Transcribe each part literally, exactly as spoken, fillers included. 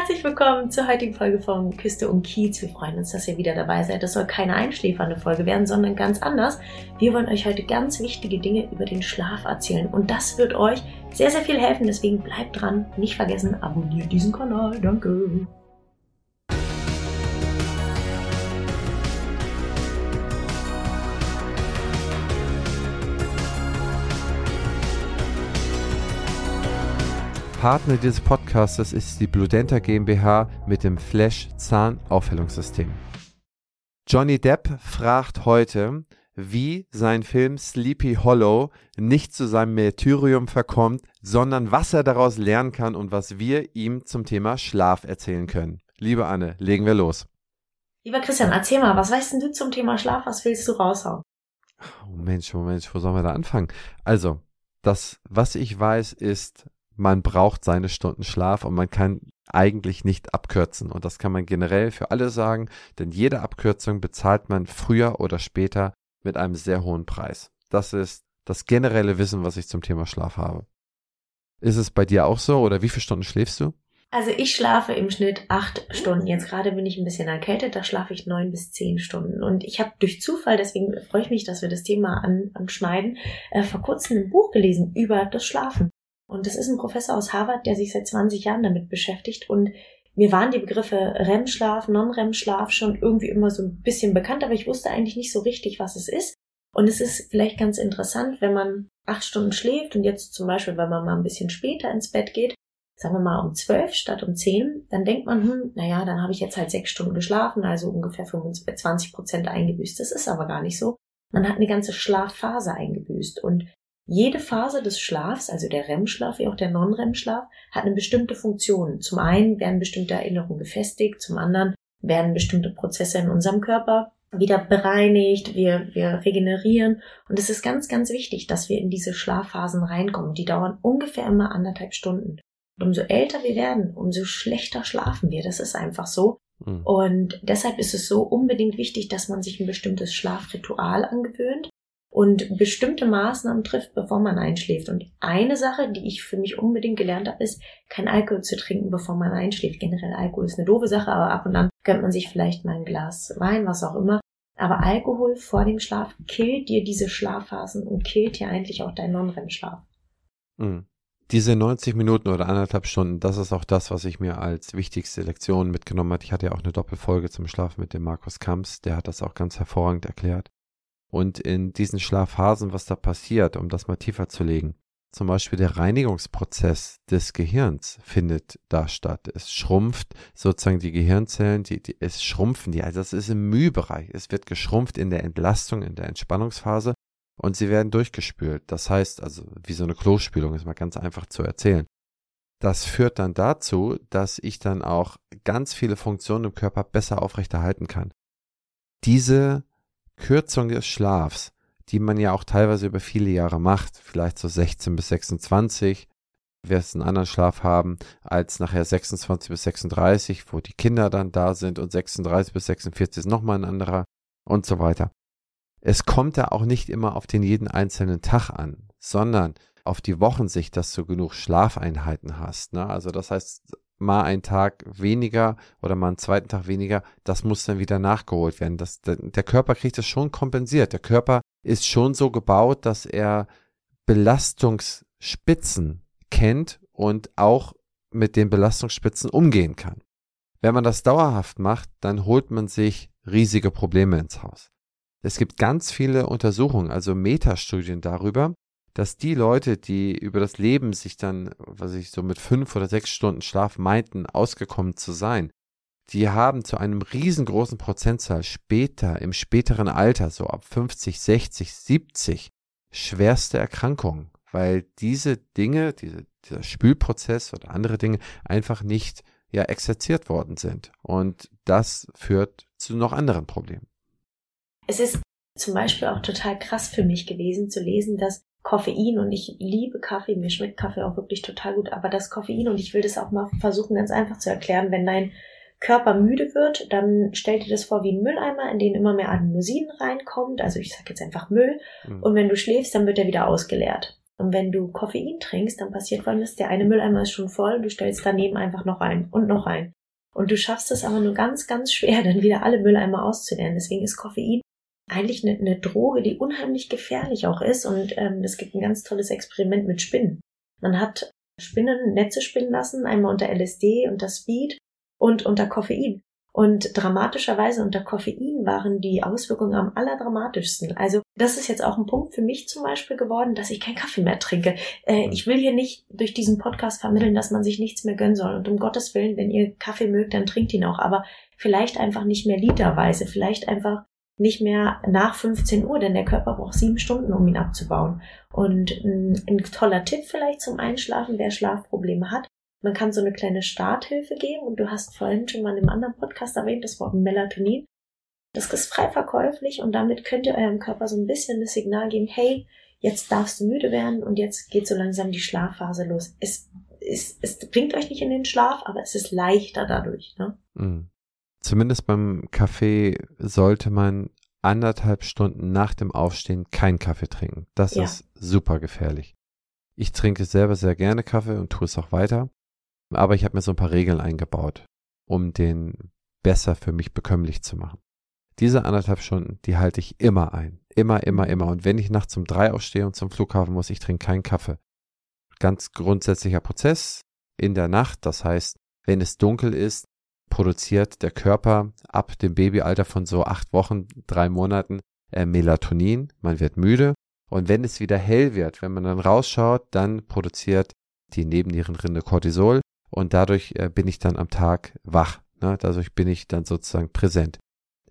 herzlich willkommen zur heutigen Folge von Küste und Kiez. Wir freuen uns, dass ihr wieder dabei seid. Das soll keine einschläfernde Folge werden, sondern ganz anders. Wir wollen euch heute ganz wichtige Dinge über den Schlaf erzählen und das wird euch sehr, sehr viel helfen. Deswegen bleibt dran. Nicht vergessen, abonniert diesen Kanal. Danke. Partner dieses Podcastes ist die BluDenta GmbH mit dem Flash-Zahn-Aufhellungssystem. Johnny Depp fragt heute, wie sein Film Sleepy Hollow nicht zu seinem Märtyrium verkommt, sondern was er daraus lernen kann und was wir ihm zum Thema Schlaf erzählen können. Liebe Anne, legen wir los. Lieber Christian, erzähl mal, was weißt denn du zum Thema Schlaf? Was willst du raushauen? Oh Mensch, oh Mensch, wo sollen wir da anfangen? Also, das, was ich weiß, ist... Man braucht seine Stunden Schlaf und man kann eigentlich nicht abkürzen. Und das kann man generell für alle sagen, denn jede Abkürzung bezahlt man früher oder später mit einem sehr hohen Preis. Das ist das generelle Wissen, was ich zum Thema Schlaf habe. Ist es bei dir auch so oder wie viele Stunden schläfst du? Also ich schlafe im Schnitt acht Stunden. Jetzt gerade bin ich ein bisschen erkältet, da schlafe ich neun bis zehn Stunden. Und ich habe durch Zufall, deswegen freue ich mich, dass wir das Thema an, anschneiden, äh, vor kurzem ein Buch gelesen über das Schlafen. Und das ist ein Professor aus Harvard, der sich seit zwanzig Jahren damit beschäftigt. Und mir waren die Begriffe R E M-Schlaf, Non-R E M-Schlaf schon irgendwie immer so ein bisschen bekannt, aber ich wusste eigentlich nicht so richtig, was es ist. Und es ist vielleicht ganz interessant, wenn man acht Stunden schläft und jetzt zum Beispiel, wenn man mal ein bisschen später ins Bett geht, sagen wir mal um zwölf statt um zehn, dann denkt man, hm, naja, dann habe ich jetzt halt sechs Stunden geschlafen, also ungefähr fünfundzwanzig Prozent eingebüßt. Das ist aber gar nicht so. Man hat eine ganze Schlafphase eingebüßt und jede Phase des Schlafs, also der R E M-Schlaf wie auch der Non-R E M-Schlaf, hat eine bestimmte Funktion. Zum einen werden bestimmte Erinnerungen gefestigt, zum anderen werden bestimmte Prozesse in unserem Körper wieder bereinigt, wir, wir regenerieren. Und es ist ganz, ganz wichtig, dass wir in diese Schlafphasen reinkommen. Die dauern ungefähr immer anderthalb Stunden. Und umso älter wir werden, umso schlechter schlafen wir. Das ist einfach so. Mhm. Und deshalb ist es so unbedingt wichtig, dass man sich ein bestimmtes Schlafritual angewöhnt und bestimmte Maßnahmen trifft, bevor man einschläft. Und eine Sache, die ich für mich unbedingt gelernt habe, ist, kein Alkohol zu trinken, bevor man einschläft. Generell Alkohol ist eine doofe Sache, aber ab und an gönnt man sich vielleicht mal ein Glas Wein, was auch immer. Aber Alkohol vor dem Schlaf killt dir diese Schlafphasen und killt dir eigentlich auch deinen Non-R E M-Schlaf. Mhm. Diese neunzig Minuten oder anderthalb Stunden, das ist auch das, was ich mir als wichtigste Lektion mitgenommen habe. Ich hatte ja auch eine Doppelfolge zum Schlaf mit dem Markus Kamps, der hat das auch ganz hervorragend erklärt. Und in diesen Schlafphasen, was da passiert, um das mal tiefer zu legen, zum Beispiel der Reinigungsprozess des Gehirns findet da statt. Es schrumpft sozusagen die Gehirnzellen, die, die, es schrumpfen die, also das ist im Mühbereich. Es wird geschrumpft in der Entlastung, in der Entspannungsphase und sie werden durchgespült. Das heißt, also wie so eine Klospülung, ist mal ganz einfach zu erzählen. Das führt dann dazu, dass ich dann auch ganz viele Funktionen im Körper besser aufrechterhalten kann. Diese Kürzung des Schlafs, die man ja auch teilweise über viele Jahre macht, vielleicht so sechzehn bis sechsundzwanzig, wirst einen anderen Schlaf haben als nachher sechsundzwanzig bis sechsunddreißig, wo die Kinder dann da sind und sechsunddreißig bis sechsundvierzig ist nochmal ein anderer und so weiter. Es kommt da auch nicht immer auf den jeden einzelnen Tag an, sondern auf die Wochensicht, dass du genug Schlafeinheiten hast, ne? Also das heißt, mal einen Tag weniger oder mal einen zweiten Tag weniger, das muss dann wieder nachgeholt werden. Das, der, der Körper kriegt das schon kompensiert. Der Körper ist schon so gebaut, dass er Belastungsspitzen kennt und auch mit den Belastungsspitzen umgehen kann. Wenn man das dauerhaft macht, dann holt man sich riesige Probleme ins Haus. Es gibt ganz viele Untersuchungen, also Metastudien darüber, dass die Leute, die über das Leben sich dann, was ich so mit fünf oder sechs Stunden Schlaf meinten, ausgekommen zu sein, die haben zu einem riesengroßen Prozentzahl später, im späteren Alter, so ab fünfzig, sechzig, siebzig, schwerste Erkrankungen, weil diese Dinge, diese, dieser Spülprozess oder andere Dinge einfach nicht ja exerziert worden sind. Und das führt zu noch anderen Problemen. Es ist zum Beispiel auch total krass für mich gewesen, zu lesen, dass Koffein, und ich liebe Kaffee, mir schmeckt Kaffee auch wirklich total gut, aber das Koffein, und ich will das auch mal versuchen, ganz einfach zu erklären, wenn dein Körper müde wird, dann stell dir das vor wie ein Mülleimer, in den immer mehr Adenosin reinkommt, also ich sage jetzt einfach Müll, mhm. und wenn du schläfst, dann wird er wieder ausgeleert. Und wenn du Koffein trinkst, dann passiert folgendes, der eine Mülleimer ist schon voll, du stellst daneben einfach noch einen und noch einen. Und du schaffst es aber nur ganz, ganz schwer, dann wieder alle Mülleimer auszuleeren. Deswegen ist Koffein eigentlich eine, eine Droge, die unheimlich gefährlich auch ist. Und ähm, es gibt ein ganz tolles Experiment mit Spinnen. Man hat Spinnen, Netze spinnen lassen, einmal unter L S D, unter Speed und unter Koffein. Und dramatischerweise unter Koffein waren die Auswirkungen am allerdramatischsten. Also das ist jetzt auch ein Punkt für mich zum Beispiel geworden, dass ich keinen Kaffee mehr trinke. Äh, ich will hier nicht durch diesen Podcast vermitteln, dass man sich nichts mehr gönnen soll. Und um Gottes Willen, wenn ihr Kaffee mögt, dann trinkt ihn auch. Aber vielleicht einfach nicht mehr literweise, vielleicht einfach nicht mehr nach fünfzehn Uhr, denn der Körper braucht sieben Stunden, um ihn abzubauen. Und ein, ein toller Tipp vielleicht zum Einschlafen, wer Schlafprobleme hat. Man kann so eine kleine Starthilfe geben und du hast vorhin schon mal in einem anderen Podcast erwähnt, das Wort Melatonin. Das ist frei verkäuflich und damit könnt ihr eurem Körper so ein bisschen das Signal geben, hey, jetzt darfst du müde werden und jetzt geht so langsam die Schlafphase los. Es, es, es bringt euch nicht in den Schlaf, aber es ist leichter dadurch. Ne? Mhm. Zumindest beim Kaffee sollte man anderthalb Stunden nach dem Aufstehen keinen Kaffee trinken. Das ja. ist super gefährlich. Ich trinke selber sehr gerne Kaffee und tue es auch weiter. Aber ich habe mir so ein paar Regeln eingebaut, um den besser für mich bekömmlich zu machen. Diese anderthalb Stunden, die halte ich immer ein. Immer, immer, immer. Und wenn ich nachts um drei aufstehe und zum Flughafen muss, ich trinke keinen Kaffee. Ganz grundsätzlicher Prozess in der Nacht. Das heißt, wenn es dunkel ist, produziert der Körper ab dem Babyalter von so acht Wochen, drei Monaten äh, Melatonin. Man wird müde. Und wenn es wieder hell wird, wenn man dann rausschaut, dann produziert die Nebennierenrinde Cortisol. Und dadurch äh, bin ich dann am Tag wach. Ne? Dadurch bin ich dann sozusagen präsent.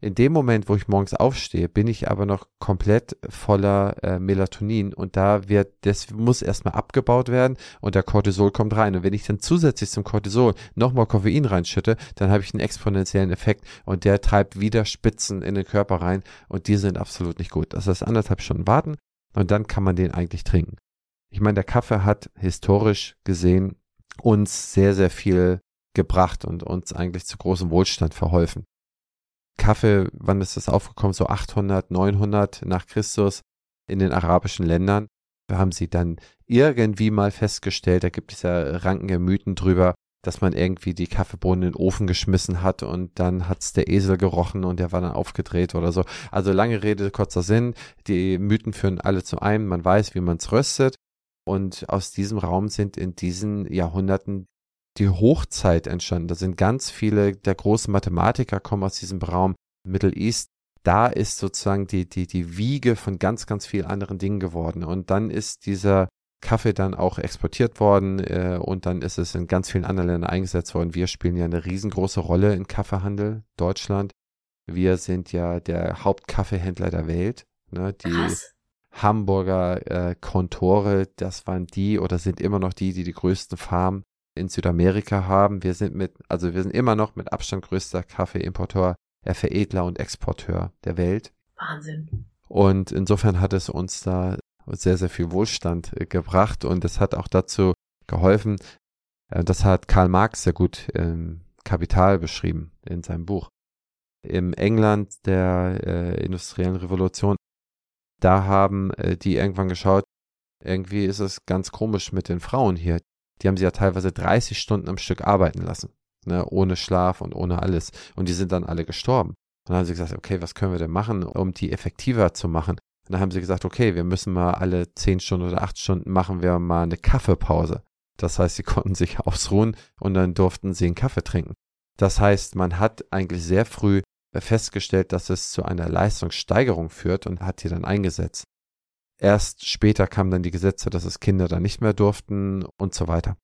In dem Moment, wo ich morgens aufstehe, bin ich aber noch komplett voller äh, Melatonin und da wird, das muss erstmal abgebaut werden und der Cortisol kommt rein. Und wenn ich dann zusätzlich zum Cortisol nochmal Koffein reinschütte, dann habe ich einen exponentiellen Effekt und der treibt wieder Spitzen in den Körper rein und die sind absolut nicht gut. Das heißt, anderthalb Stunden warten und dann kann man den eigentlich trinken. Ich meine, der Kaffee hat historisch gesehen uns sehr, sehr viel gebracht und uns eigentlich zu großem Wohlstand verholfen. Kaffee, wann ist das aufgekommen? So achthundert, neunhundert nach Christus in den arabischen Ländern. Da haben sie dann irgendwie mal festgestellt, da gibt es ja rankende Mythen drüber, dass man irgendwie die Kaffeebohnen in den Ofen geschmissen hat und dann hat's der Esel gerochen und der war dann aufgedreht oder so. Also lange Rede, kurzer Sinn. Die Mythen führen alle zu einem. Man weiß, wie man's röstet. Und aus diesem Raum sind in diesen Jahrhunderten die Hochzeit entstanden. Da sind ganz viele der großen Mathematiker kommen aus diesem Raum, Middle East. Da ist sozusagen die, die, die Wiege von ganz, ganz vielen anderen Dingen geworden. Und dann ist dieser Kaffee dann auch exportiert worden äh, und dann ist es in ganz vielen anderen Ländern eingesetzt worden. Wir spielen ja eine riesengroße Rolle im Kaffeehandel, Deutschland. Wir sind ja der Hauptkaffeehändler der Welt. Ne? Die Was? Hamburger äh, Kontore, das waren die oder sind immer noch die, die die größten Farmen in Südamerika haben. Wir sind mit, also wir sind immer noch mit Abstand größter Kaffeeimporteur, äh, Veredler und Exporteur der Welt. Wahnsinn. Und insofern hat es uns da sehr, sehr viel Wohlstand äh, gebracht und es hat auch dazu geholfen, äh, das hat Karl Marx sehr gut im Kapital beschrieben in seinem Buch. Im England der äh, industriellen Revolution, da haben äh, die irgendwann geschaut, irgendwie ist es ganz komisch mit den Frauen hier. Die haben sie ja teilweise dreißig Stunden am Stück arbeiten lassen, ne, ohne Schlaf und ohne alles. Und die sind dann alle gestorben. Und dann haben sie gesagt, okay, was können wir denn machen, um die effektiver zu machen? Und dann haben sie gesagt, okay, wir müssen mal alle zehn Stunden oder acht Stunden machen wir mal eine Kaffeepause. Das heißt, sie konnten sich ausruhen und dann durften sie einen Kaffee trinken. Das heißt, man hat eigentlich sehr früh festgestellt, dass es zu einer Leistungssteigerung führt und hat die dann eingesetzt. Erst später kamen dann die Gesetze, dass es Kinder dann nicht mehr durften und so weiter.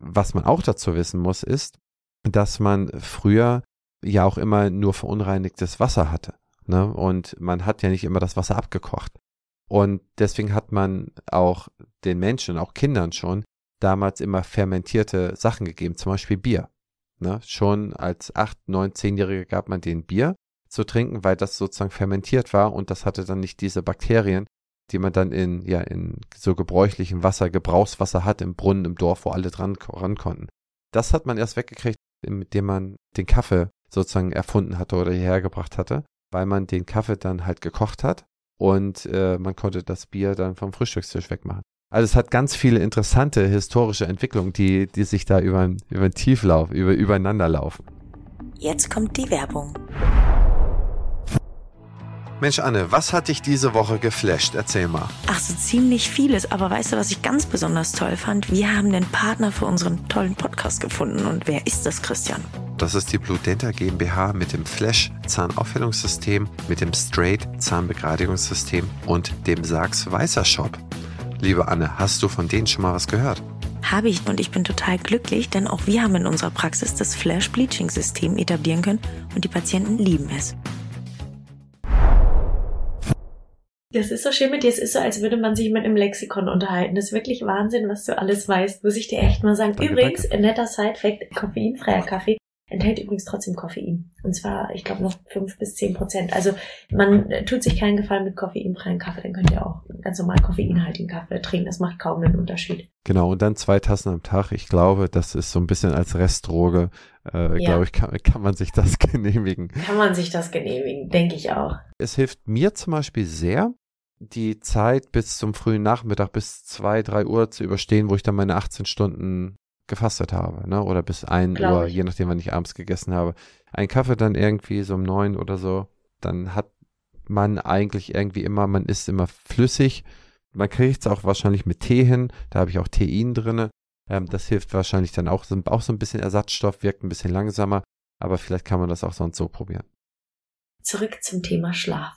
Was man auch dazu wissen muss, ist, dass man früher ja auch immer nur verunreinigtes Wasser hatte. Ne? Und man hat ja nicht immer das Wasser abgekocht. Und deswegen hat man auch den Menschen, auch Kindern schon, damals immer fermentierte Sachen gegeben, zum Beispiel Bier. Ne? Schon als acht-, neun-, zehnjährige gab man denen Bier zu trinken, weil das sozusagen fermentiert war und das hatte dann nicht diese Bakterien, die man dann in, ja, in so gebräuchlichem Wasser, Gebrauchswasser hat, im Brunnen, im Dorf, wo alle dran ran konnten. Das hat man erst weggekriegt, indem man den Kaffee sozusagen erfunden hatte oder hierher gebracht hatte, weil man den Kaffee dann halt gekocht hat und äh, man konnte das Bier dann vom Frühstückstisch wegmachen. Also es hat ganz viele interessante historische Entwicklungen, die, die sich da über, über den Tieflauf, über, übereinander laufen. Jetzt kommt die Werbung. Mensch Anne, was hat dich diese Woche geflasht? Erzähl mal. Ach, so ziemlich vieles. Aber weißt du, was ich ganz besonders toll fand? Wir haben den Partner für unseren tollen Podcast gefunden. Und wer ist das, Christian? Das ist die BluDenta GmbH mit dem Flash-Zahnaufhellungssystem, mit dem Straight-Zahnbegradigungssystem und dem Sachs-Weißer-Shop. Liebe Anne, hast du von denen schon mal was gehört? Habe ich, und ich bin total glücklich, denn auch wir haben in unserer Praxis das Flash-Bleaching-System etablieren können und die Patienten lieben es. Das ist so schön mit dir, es ist so, als würde man sich mit einem Lexikon unterhalten. Das ist wirklich Wahnsinn, was du alles weißt, muss ich dir echt mal sagen. Danke, übrigens, danke. Ein netter Side-Fact, koffeinfreier Kaffee enthält übrigens trotzdem Koffein. Und zwar, ich glaube, noch fünf bis zehn Prozent. Also man tut sich keinen Gefallen mit koffeinfreien Kaffee, dann könnt ihr auch ganz normal koffeinhaltigen Kaffee trinken. Das macht kaum einen Unterschied. Genau, und dann zwei Tassen am Tag. Ich glaube, das ist so ein bisschen als Restdroge, äh, ja. glaube ich, kann, kann man sich das genehmigen. Kann man sich das genehmigen, denke ich auch. Es hilft mir zum Beispiel sehr, die Zeit bis zum frühen Nachmittag, bis zwei, drei Uhr zu überstehen, wo ich dann meine achtzehn Stunden gefastet habe, ne? Oder bis ein Uhr, je nachdem, wann ich abends gegessen habe. Ein Kaffee dann irgendwie so um neun oder so, dann hat man eigentlich irgendwie immer, man ist immer flüssig. Man kriegt es auch wahrscheinlich mit Tee hin, da habe ich auch Tein drin. Ähm, das hilft wahrscheinlich dann auch, sind auch so ein bisschen Ersatzstoff, wirkt ein bisschen langsamer, aber vielleicht kann man das auch sonst so probieren. Zurück zum Thema Schlaf.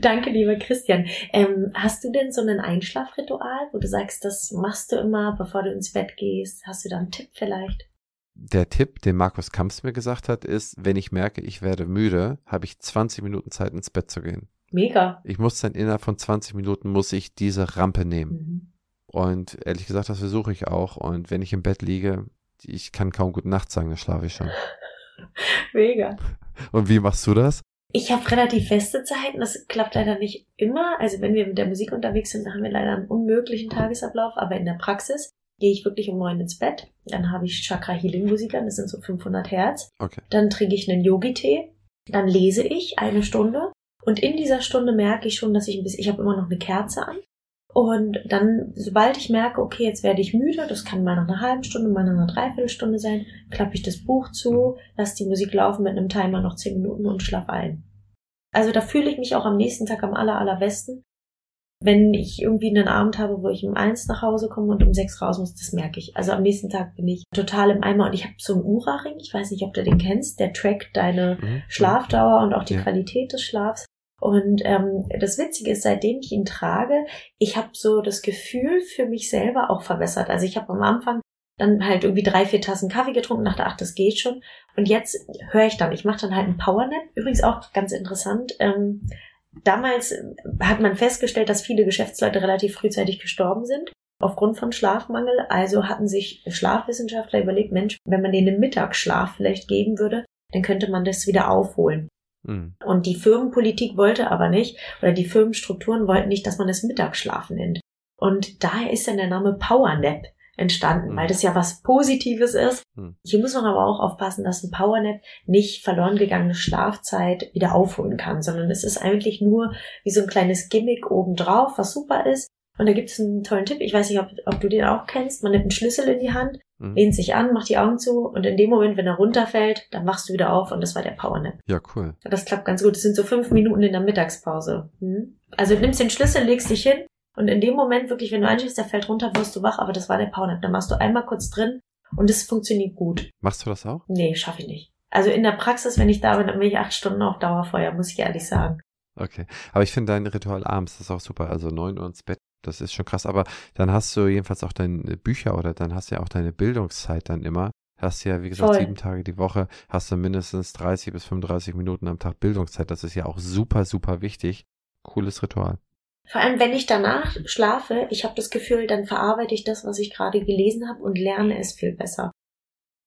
Danke, lieber Christian. Ähm, hast du denn so ein Einschlafritual, wo du sagst, das machst du immer, bevor du ins Bett gehst? Hast du da einen Tipp vielleicht? Der Tipp, den Markus Kamps mir gesagt hat, ist, wenn ich merke, ich werde müde, habe ich zwanzig Minuten Zeit, ins Bett zu gehen. Mega. Ich muss dann innerhalb von zwanzig Minuten, muss ich diese Rampe nehmen. Mhm. Und ehrlich gesagt, das versuche ich auch. Und wenn ich im Bett liege, ich kann kaum gute Nacht sagen, dann schlafe ich schon. Mega. Und wie machst du das? Ich habe relativ feste Zeiten, das klappt leider nicht immer. Also wenn wir mit der Musik unterwegs sind, haben wir leider einen unmöglichen Tagesablauf. Aber in der Praxis gehe ich wirklich um neun ins Bett. Dann habe ich Chakra-Healing Musik an, das sind so fünfhundert Hertz. Okay. Dann trinke ich einen Yogi-Tee, dann lese ich eine Stunde. Und in dieser Stunde merke ich schon, dass ich ein bisschen, ich habe immer noch eine Kerze an. Und dann, sobald ich merke, okay, jetzt werde ich müde, das kann mal nach einer halben Stunde, mal nach einer Dreiviertelstunde sein, klappe ich das Buch zu, lasse die Musik laufen mit einem Timer noch zehn Minuten und schlafe ein. Also da fühle ich mich auch am nächsten Tag am aller, allerbesten. Wenn ich irgendwie einen Abend habe, wo ich um eins nach Hause komme und um sechs raus muss, das merke ich. Also am nächsten Tag bin ich total im Eimer und ich habe so einen Oura-Ring, ich weiß nicht, ob du den kennst, der trackt deine mhm. Schlafdauer und auch die ja. Qualität des Schlafs. Und ähm, das Witzige ist, seitdem ich ihn trage, ich habe so das Gefühl für mich selber auch verbessert. Also ich habe am Anfang dann halt irgendwie drei, vier Tassen Kaffee getrunken, dachte, ach, das geht schon. Und jetzt höre ich dann, ich mache dann halt einen Powernap. Übrigens auch ganz interessant, ähm, damals hat man festgestellt, dass viele Geschäftsleute relativ frühzeitig gestorben sind, aufgrund von Schlafmangel. Also hatten sich Schlafwissenschaftler überlegt, Mensch, wenn man denen Mittagsschlaf vielleicht geben würde, dann könnte man das wieder aufholen. Und die Firmenpolitik wollte aber nicht, oder die Firmenstrukturen wollten nicht, dass man das Mittagsschlaf nennt. Und daher ist dann der Name Powernap entstanden, mhm. weil das ja was Positives ist. Mhm. Hier muss man aber auch aufpassen, dass ein Powernap nicht verloren gegangene Schlafzeit wieder aufholen kann, sondern es ist eigentlich nur wie so ein kleines Gimmick obendrauf, was super ist. Und da gibt es einen tollen Tipp, ich weiß nicht, ob, ob du den auch kennst, man nimmt einen Schlüssel in die Hand, mhm. lehnt sich an, macht die Augen zu und in dem Moment, wenn er runterfällt, dann wachst du wieder auf und das war der Powernap. Ja, cool. Das klappt ganz gut, das sind so fünf Minuten in der Mittagspause. Mhm. Also du nimmst den Schlüssel, legst dich hin und in dem Moment wirklich, wenn du einschläfst, der fällt runter, wirst du wach, aber das war der Powernap. Dann machst du einmal kurz drin und das funktioniert gut. Machst du das auch? Nee, schaffe ich nicht. Also in der Praxis, wenn ich da bin, dann bin ich acht Stunden auf Dauerfeuer, muss ich ehrlich sagen. Okay, aber ich finde dein Ritual abends, das ist auch super, also neun Uhr ins Bett, das ist schon krass, aber dann hast du jedenfalls auch deine Bücher oder dann hast du ja auch deine Bildungszeit dann immer, hast ja wie gesagt Voll. sieben Tage die Woche, hast du mindestens dreißig bis fünfunddreißig Minuten am Tag Bildungszeit, das ist ja auch super, super wichtig, cooles Ritual. Vor allem, wenn ich danach schlafe, ich habe das Gefühl, dann verarbeite ich das, was ich gerade gelesen habe und lerne es viel besser.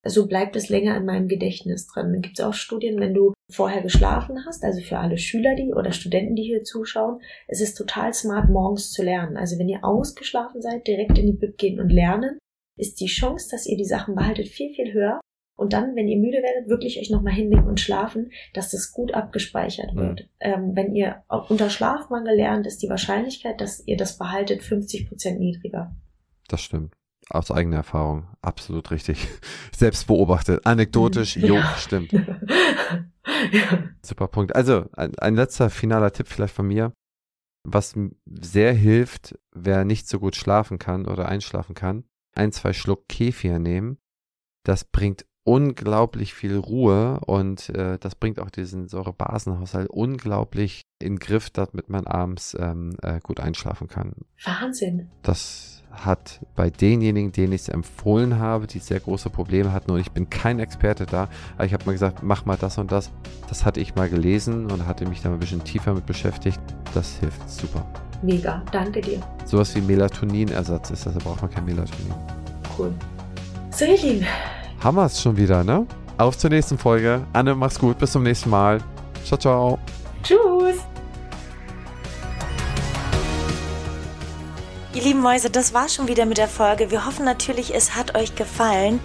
So bleibt es länger in meinem Gedächtnis drin. Dann gibt es auch Studien, wenn du vorher geschlafen hast, also für alle Schüler, die oder Studenten, die hier zuschauen, es ist total smart, morgens zu lernen. Also wenn ihr ausgeschlafen seid, direkt in die Bib gehen und lernen, ist die Chance, dass ihr die Sachen behaltet, viel, viel höher. und dann, wenn ihr müde werdet, wirklich euch nochmal hinlegen und schlafen, dass das gut abgespeichert wird. Mhm. Ähm, wenn ihr unter Schlafmangel lernt, ist die Wahrscheinlichkeit, dass ihr das behaltet, fünfzig Prozent niedriger. Das stimmt. Aus eigener Erfahrung. Absolut richtig. Selbst beobachtet. Anekdotisch. Jo, ja. Stimmt. Ja. Super Punkt. Also ein, ein letzter finaler Tipp vielleicht von mir. Was sehr hilft, wer nicht so gut schlafen kann oder einschlafen kann, ein, zwei Schluck Kefir nehmen. Das bringt unglaublich viel Ruhe und äh, das bringt auch diesen Säurebasenhaushalt unglaublich in den Griff, damit man abends ähm, äh, gut einschlafen kann. Wahnsinn. Das hat bei denjenigen, denen ich es empfohlen habe, die sehr große Probleme hatten, und ich bin kein Experte da, aber ich habe mal gesagt, mach mal das und das. Das hatte ich mal gelesen und hatte mich da ein bisschen tiefer mit beschäftigt. Das hilft super. Mega, danke dir. Sowas wie Melatoninersatz ist das, da braucht man kein Melatonin. Cool. So, ihr Lieben. Hammer's schon wieder, ne? Auf zur nächsten Folge. Anne, mach's gut. Bis zum nächsten Mal. Ciao, ciao. Tschüss. Ihr lieben Mäuse, das war schon wieder mit der Folge. Wir hoffen natürlich, es hat euch gefallen.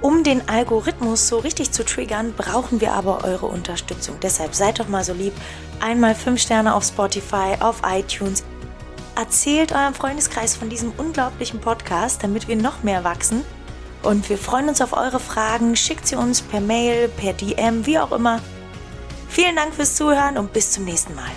Um den Algorithmus so richtig zu triggern, brauchen wir aber eure Unterstützung. Deshalb seid doch mal so lieb. Einmal fünf Sterne auf Spotify, auf iTunes. Erzählt eurem Freundeskreis von diesem unglaublichen Podcast, damit wir noch mehr wachsen. Und wir freuen uns auf eure Fragen. Schickt sie uns per Mail, per D M, wie auch immer. Vielen Dank fürs Zuhören und bis zum nächsten Mal.